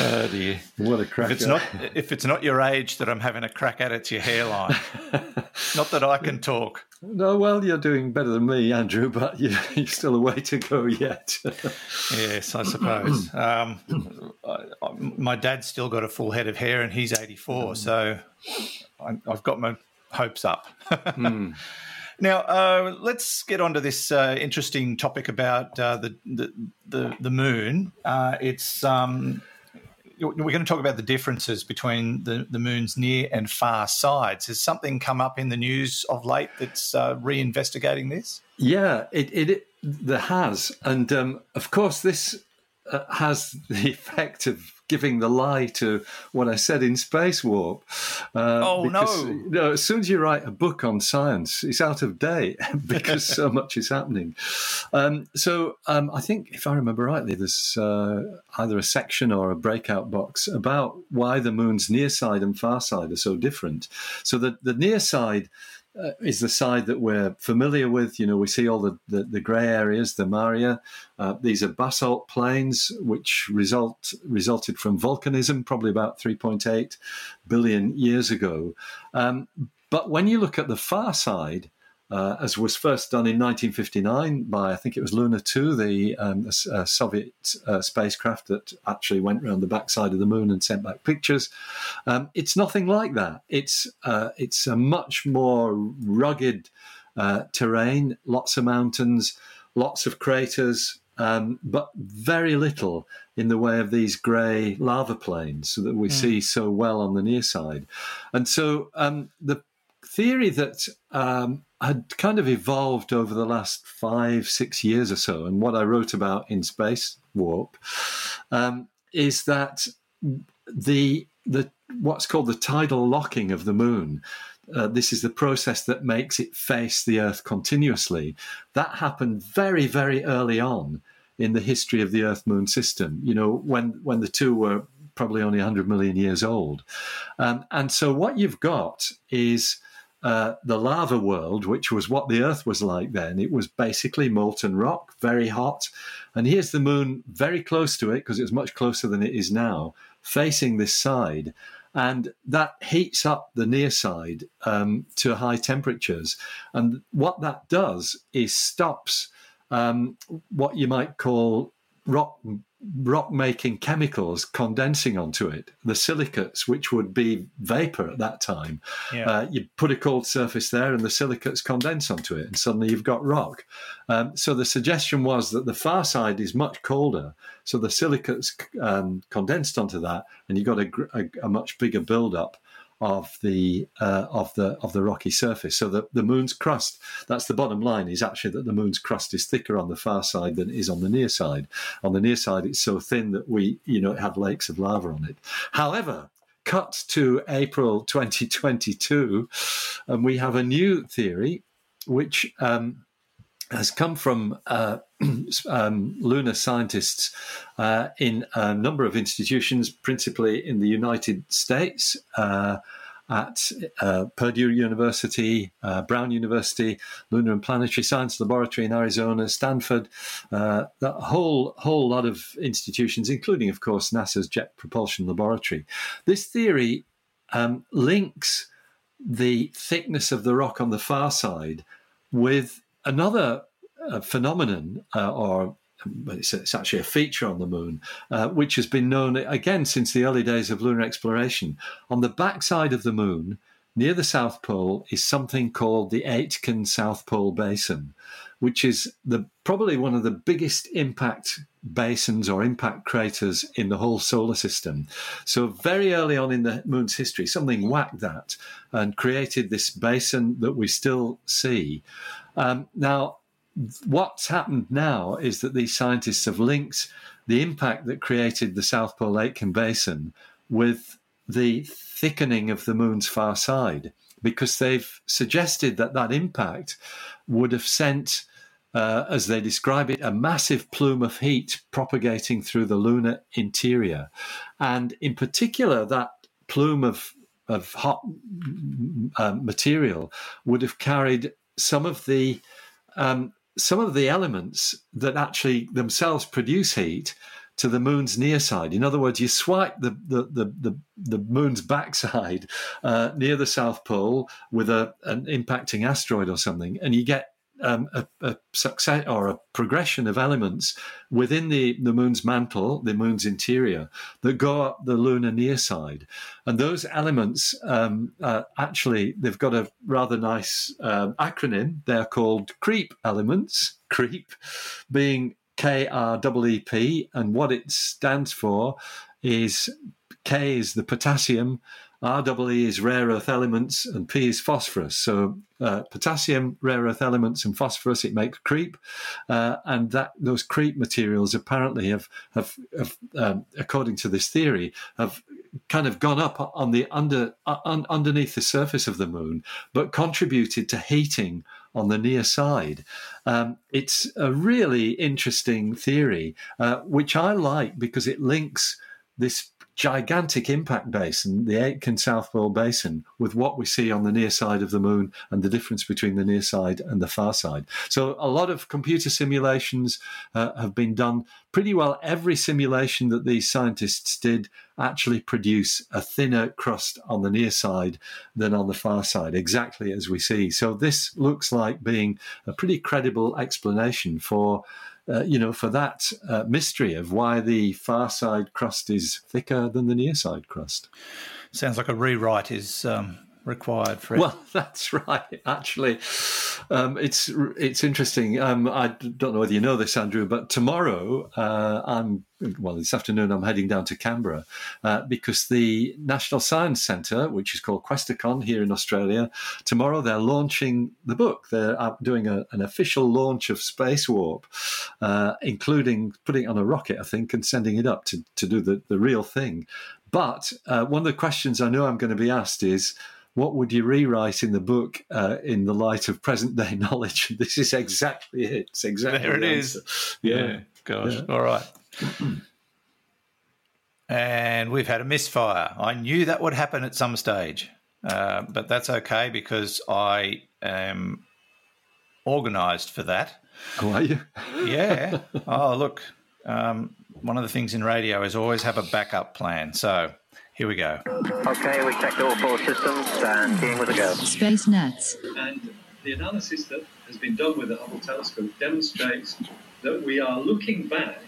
Oh dear! What a crack! If it's not your age that I'm having a crack at, it's your hairline. Not that I can talk. No, well, you're doing better than me, Andrew, but you're still a way to go yet. Yes, I suppose. My dad's still got a full head of hair, and he's 84, so I've got my hopes up. Now, let's get on to this interesting topic about the moon. We're going to talk about the differences between the moon's near and far sides. Has something come up in the news of late that's reinvestigating this? Yeah, it there has. And, of course, this has the effect of giving the lie to what I said in Space Warp. No, as soon as you write a book on science, it's out of date because so much is happening. I think, if I remember rightly, there's either a section or a breakout box about why the moon's near side and far side are so different. So the near side is the side that we're familiar with. We see all the grey areas, the maria. These are basalt plains, which resulted from volcanism probably about 3.8 billion years ago. But when you look at the far side, as was first done in 1959 by, I think it was Luna 2, the Soviet spacecraft that actually went round the backside of the moon and sent back pictures. It's nothing like that. It's a much more rugged terrain, lots of mountains, lots of craters, but very little in the way of these grey lava plains that we see so well on the near side. And so the theory that had kind of evolved over the last 5-6 years or so, and what I wrote about in Space Warp, is that the what's called the tidal locking of the moon. This is the process that makes it face the Earth continuously. That happened very, very early on in the history of the Earth-Moon system, when the two were probably only 100 million years old. And so what you've got is the lava world, which was what the Earth was like then. It was basically molten rock, very hot. And here's the moon very close to it, because it was much closer than it is now, facing this side. And that heats up the near side to high temperatures. And what that does is stops what you might call rock-making chemicals condensing onto it, the silicates, which would be vapor at that time. Yeah. You put a cold surface there and the silicates condense onto it, and suddenly you've got rock. So the suggestion was that the far side is much colder, so the silicates condensed onto that, and you've got a much bigger buildup of the rocky surface. So the moon's crust, that's the bottom line, is actually that the moon's crust is thicker on the far side than it is on the near side. On the near side, it's so thin that it had lakes of lava on it. However, cut to April 2022, and we have a new theory, which has come from lunar scientists in a number of institutions, principally in the United States, at Purdue University, Brown University, Lunar and Planetary Science Laboratory in Arizona, Stanford, that whole lot of institutions, including, of course, NASA's Jet Propulsion Laboratory. This theory links the thickness of the rock on the far side with another phenomenon, it's actually a feature on the moon, which has been known, again, since the early days of lunar exploration. On the backside of the moon, near the South Pole, is something called the Aitken South Pole Basin, which is probably one of the biggest impact basins or impact craters in the whole solar system. So very early on in the moon's history, something whacked that and created this basin that we still see. Now, what's happened now is that these scientists have linked the impact that created the South Pole Aitken Basin with the thickening of the moon's far side, because they've suggested that impact would have sent, as they describe it, a massive plume of heat propagating through the lunar interior. And in particular, that plume of hot material would have carried some of the elements that actually themselves produce heat to the moon's near side. In other words, you swipe the moon's backside near the South Pole with an impacting asteroid or something, and you get a success or a progression of elements within the moon's mantle, the moon's interior, that go up the lunar near side. And those elements, actually, they've got a rather nice acronym. They're called CREEP elements, CREEP being K-R-E-E-P, and what it stands for is K is the potassium, REE is rare earth elements, and P is phosphorus. So potassium, rare earth elements, and phosphorus, it makes CREEP. And those CREEP materials apparently have according to this theory, have kind of gone up on the underneath the surface of the moon, but contributed to heating on the near side. It's a really interesting theory, which I like because it links this gigantic impact basin, the Aitken South Pole Basin, with what we see on the near side of the moon and the difference between the near side and the far side. So a lot of computer simulations have been done. Pretty well every simulation that these scientists did actually produce a thinner crust on the near side than on the far side, exactly as we see. So this looks like being a pretty credible explanation for that mystery of why the far side crust is thicker than the near side crust. Sounds like a rewrite is required, Fred. Well, that's right. Actually, it's interesting. I don't know whether you know this, Andrew, but tomorrow, this afternoon, I'm heading down to Canberra because the National Science Centre, which is called Questacon here in Australia, tomorrow they're launching the book. They're doing an official launch of Space Warp, including putting it on a rocket, I think, and sending it up to do the real thing. But one of the questions I know I'm going to be asked is, what would you rewrite in the book in the light of present-day knowledge? This is exactly it. It's exactly there. It is. Yeah. Gosh. Yeah. All right. And we've had a misfire. I knew that would happen at some stage. But that's okay because I am organised for that. Oh, are you? Yeah. Oh, look, one of the things in radio is always have a backup plan. So here we go. Okay, we checked all four systems and here we go. Space Nuts. And the analysis that has been done with the Hubble telescope demonstrates that we are looking back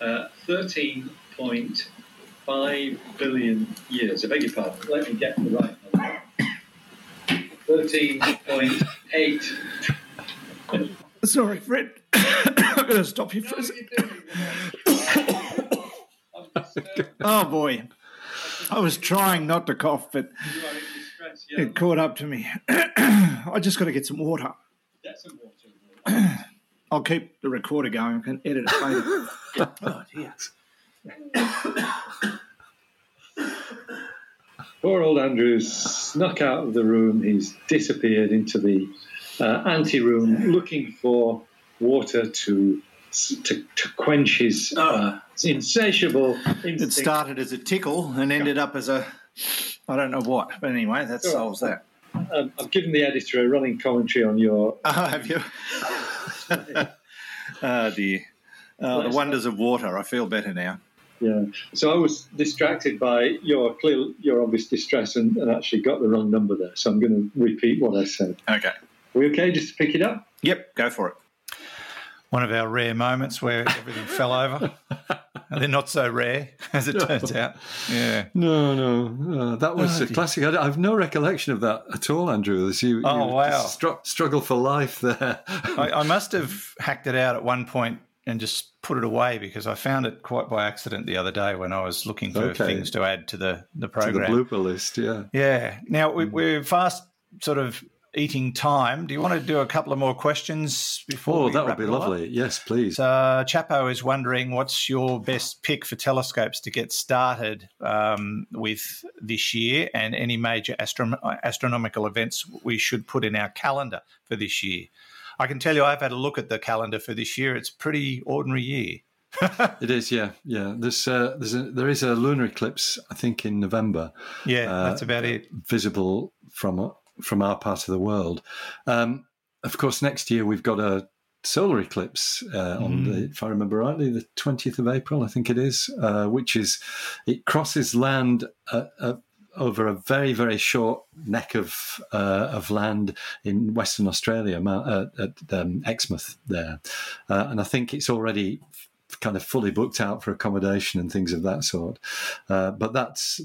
13.5 billion years. I beg your pardon. Let me get the right number. 13.8. Sorry, Fred. I'm going to stop you for a second. Oh, boy. I was trying not to cough, but it caught up to me. I just got to get some water. Get some water. I'll keep the recorder going. I can edit it later. Oh, dear. Poor old Andrew's snuck out of the room. He's disappeared into the anteroom looking for water to quench his insatiable instinct. It started as a tickle and ended up as a, I don't know what. But anyway, that solves that. I've given the editor a running commentary on your... Oh, have you? Oh, dear. The wonders of water. I feel better now. Yeah. So I was distracted by your obvious distress and actually got the wrong number there. So I'm going to repeat what I said. Okay. Are we okay just to pick it up? Yep, go for it. One of our rare moments where everything fell over. They're not so rare, as it turns out. Yeah. No. That was a classic. I have no recollection of that at all, Andrew. You struggle for life there. I must have hacked it out at one point and just put it away because I found it quite by accident the other day when I was looking for things to add to the program. To the blooper list, yeah. Yeah. Now, we're fast sort of... eating time. Do you want to do a couple of more questions before we wrap it up? Oh, that would be lovely. Yes, please. Chapo is wondering, what's your best pick for telescopes to get started with this year, and any major astronomical events we should put in our calendar for this year? I can tell you I've had a look at the calendar for this year. It's a pretty ordinary year. It is, yeah. There is a lunar eclipse, I think, in November. Yeah, that's about it. Visible from our part of the world. Of course, next year we've got a solar eclipse on if I remember rightly, the 20th of April, I think it is, which is, it crosses land over a very, very short neck of land in Western Australia, at Exmouth there. And I think it's already kind of fully booked out for accommodation and things of that sort, but that's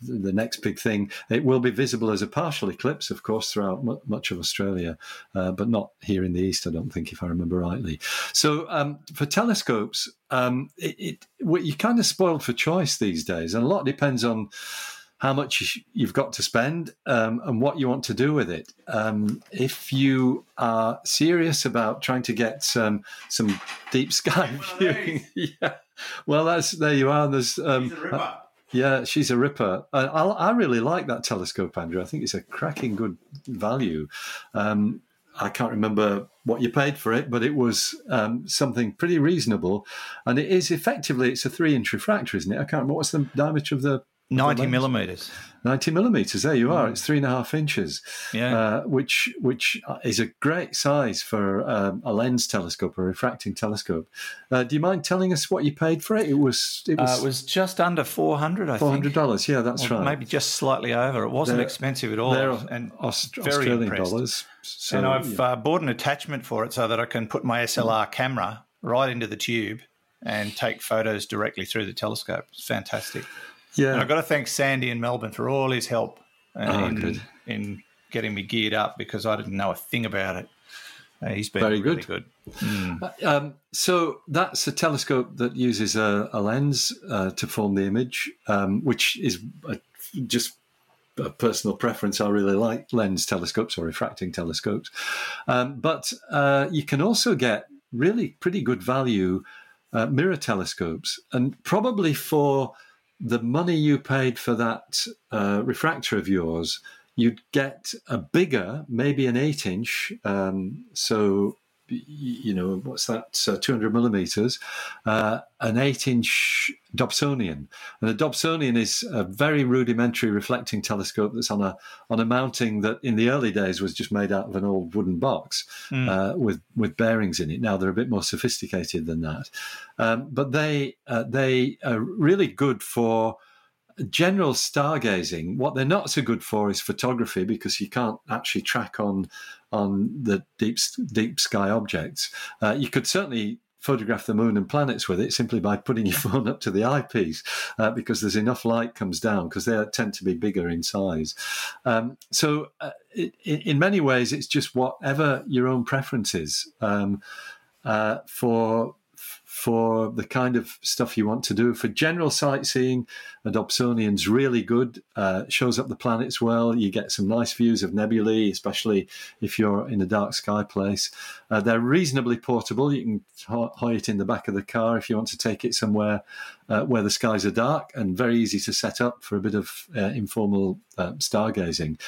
the next big thing. It will be visible as a partial eclipse, of course, throughout much of Australia, but not here in the east, I don't think, if I remember rightly. So for telescopes, you're kind of spoiled for choice these days, and a lot depends on how much you've got to spend and what you want to do with it. If you are serious about trying to get some deep sky viewing, there you are. There's she's a ripper. She's a ripper. I really like that telescope, Andrew. I think it's a cracking good value. I can't remember what you paid for it, but it was something pretty reasonable, and it is effectively it's a 3-inch refractor, isn't it? I can't remember what's the diameter of the 90 millimetres, there you are. It's 3.5 inches, which is a great size for a lens telescope, a refracting telescope. Do you mind telling us what you paid for it? It was just under $400, I think. $400, yeah, that's right. Maybe just slightly over. It wasn't expensive at all. And Australian dollars. So, and I've bought an attachment for it so that I can put my SLR camera right into the tube and take photos directly through the telescope. It's fantastic. Yeah, and I've got to thank Sandy in Melbourne for all his help in getting me geared up because I didn't know a thing about it. He's been really good. Mm. So that's a telescope that uses a lens to form the image, which is just a personal preference. I really like lens telescopes or refracting telescopes. But you can also get really pretty good value mirror telescopes, and probably for... the money you paid for that refractor of yours, you'd get a bigger, maybe an 8-inch. So, what's that? 200 millimeters, an 8-inch Dobsonian. And the Dobsonian is a very rudimentary reflecting telescope that's on a mounting that in the early days was just made out of an old wooden box with bearings in it. Now they're a bit more sophisticated than that. But they are really good for general stargazing. What they're not so good for is photography, because you can't actually track on the deep sky objects. You could certainly photograph the moon and planets with it simply by putting your phone up to the eyepiece, because there's enough light comes down, because they tend to be bigger in size. In many ways, it's just whatever your own preference is for the kind of stuff you want to do. For general sightseeing, a Dobsonian's really good, shows up the planets well. You get some nice views of nebulae, especially if you're in a dark sky place. They're reasonably portable. You can hoy it in the back of the car if you want to take it somewhere where the skies are dark, and very easy to set up for a bit of informal stargazing.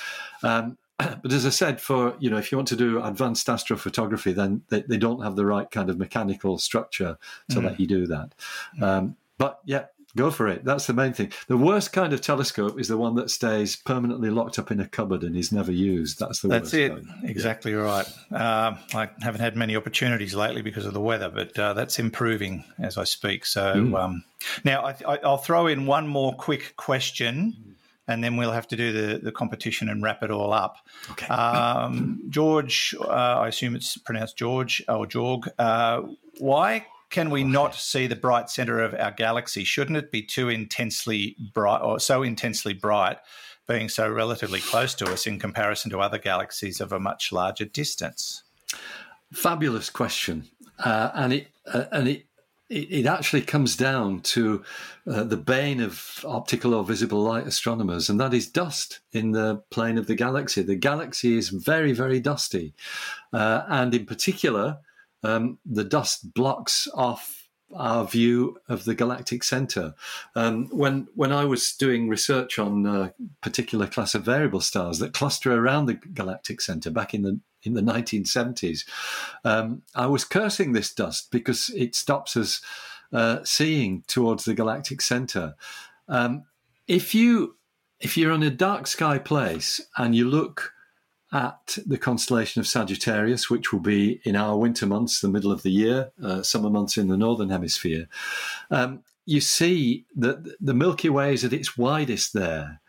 But as I said, if you want to do advanced astrophotography, then they don't have the right kind of mechanical structure to let you do that. But yeah, go for it. That's the main thing. The worst kind of telescope is the one that stays permanently locked up in a cupboard and is never used. That's the worst. Exactly, yeah. Right. I haven't had many opportunities lately because of the weather, but that's improving as I speak. So now I'll throw in one more quick question, and then we'll have to do the competition and wrap it all up. Okay. George, I assume it's pronounced George or Jorg, why can we not see the bright centre of our galaxy? Shouldn't it be too intensely bright, or so intensely bright, being so relatively close to us in comparison to other galaxies of a much larger distance? Fabulous question. It actually comes down to the bane of optical or visible light astronomers, and that is dust in the plane of the galaxy. The galaxy is very, very dusty. And in particular, the dust blocks off our view of the galactic centre. When I was doing research on a particular class of variable stars that cluster around the galactic centre back in the 1970s, I was cursing this dust because it stops us seeing towards the galactic centre. If you're in a dark sky place and you look at the constellation of Sagittarius, which will be in our winter months, the middle of the year, summer months in the northern hemisphere, you see that the Milky Way is at its widest there.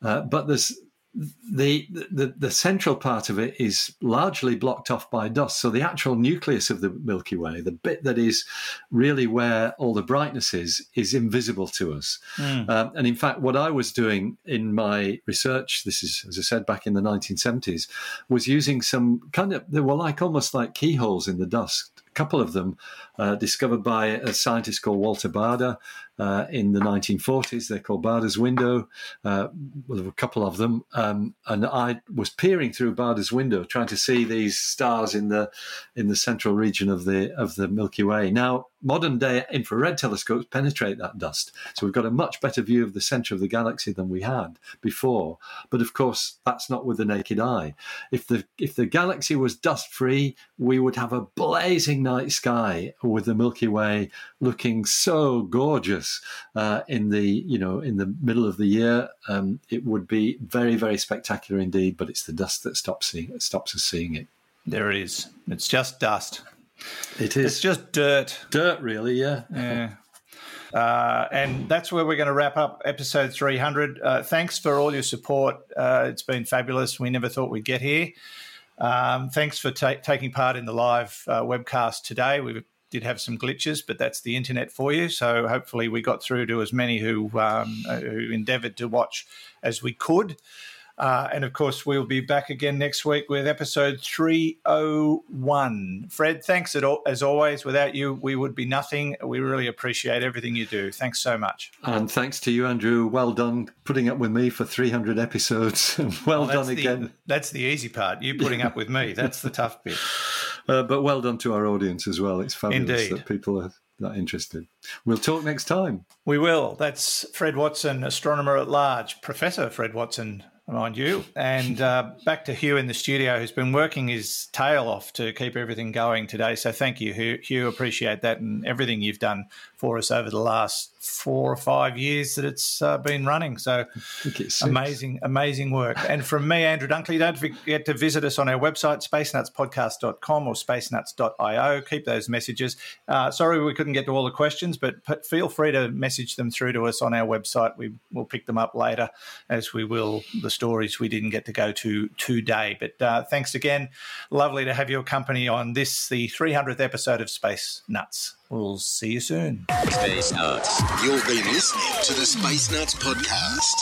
But there's the central part of it is largely blocked off by dust. So the actual nucleus of the Milky Way, the bit that is really where all the brightness is invisible to us. And in fact, what I was doing in my research, this is, as I said, back in the 1970s, was using some they were almost like keyholes in the dust. A couple of them discovered by a scientist called Walter Bader in the 1940s. They're called Baade's window. Well, there were a couple of them. And I was peering through Baade's window, trying to see these stars in the central region of the Milky Way. Now, modern-day infrared telescopes penetrate that dust. So we've got a much better view of the centre of the galaxy than we had before. But, of course, that's not with the naked eye. If the galaxy was dust-free, we would have a blazing night sky with the Milky Way looking so gorgeous in the middle of the year. It would be very, very spectacular indeed, but it's the dust that stops us seeing it. There it is. It's just dust. It is. It's just dirt. Dirt, really, yeah. Yeah. And that's where we're going to wrap up episode 300. Thanks for all your support. It's been fabulous. We never thought we'd get here. Thanks for taking part in the live webcast today. We did have some glitches, but that's the internet for you. So hopefully we got through to as many who endeavoured to watch as we could. And, of course, we'll be back again next week with episode 301. Fred, thanks as always. Without you, we would be nothing. We really appreciate everything you do. Thanks so much. And thanks to you, Andrew. Well done putting up with me for 300 episodes. Well done again. That's the easy part, you putting up with me. That's the tough bit. But well done to our audience as well. It's fabulous Indeed. That people are that interested. We'll talk next time. We will. That's Fred Watson, astronomer at large, Professor Fred Watson, mind you. And back to Hugh in the studio, who's been working his tail off to keep everything going today. So thank you, Hugh. Appreciate that and everything you've done for us over the last 4 or 5 years that it's been running. So amazing work. And from me, Andrew Dunkley, don't forget to visit us on our website, spacenutspodcast.com or spacenuts.io. Keep those messages. Sorry we couldn't get to all the questions, but feel free to message them through to us on our website. We will pick them up later, as we will the stories we didn't get to go to today. But thanks again. Lovely to have your company on this, the 300th episode of Space Nuts. We'll see you soon. Space Nuts. You've been listening to the Space Nuts podcast.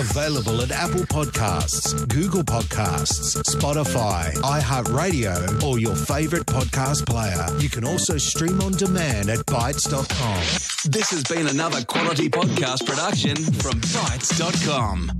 Available at Apple Podcasts, Google Podcasts, Spotify, iHeartRadio, or your favorite podcast player. You can also stream on demand at bitesz.com. This has been another quality podcast production from bitesz.com.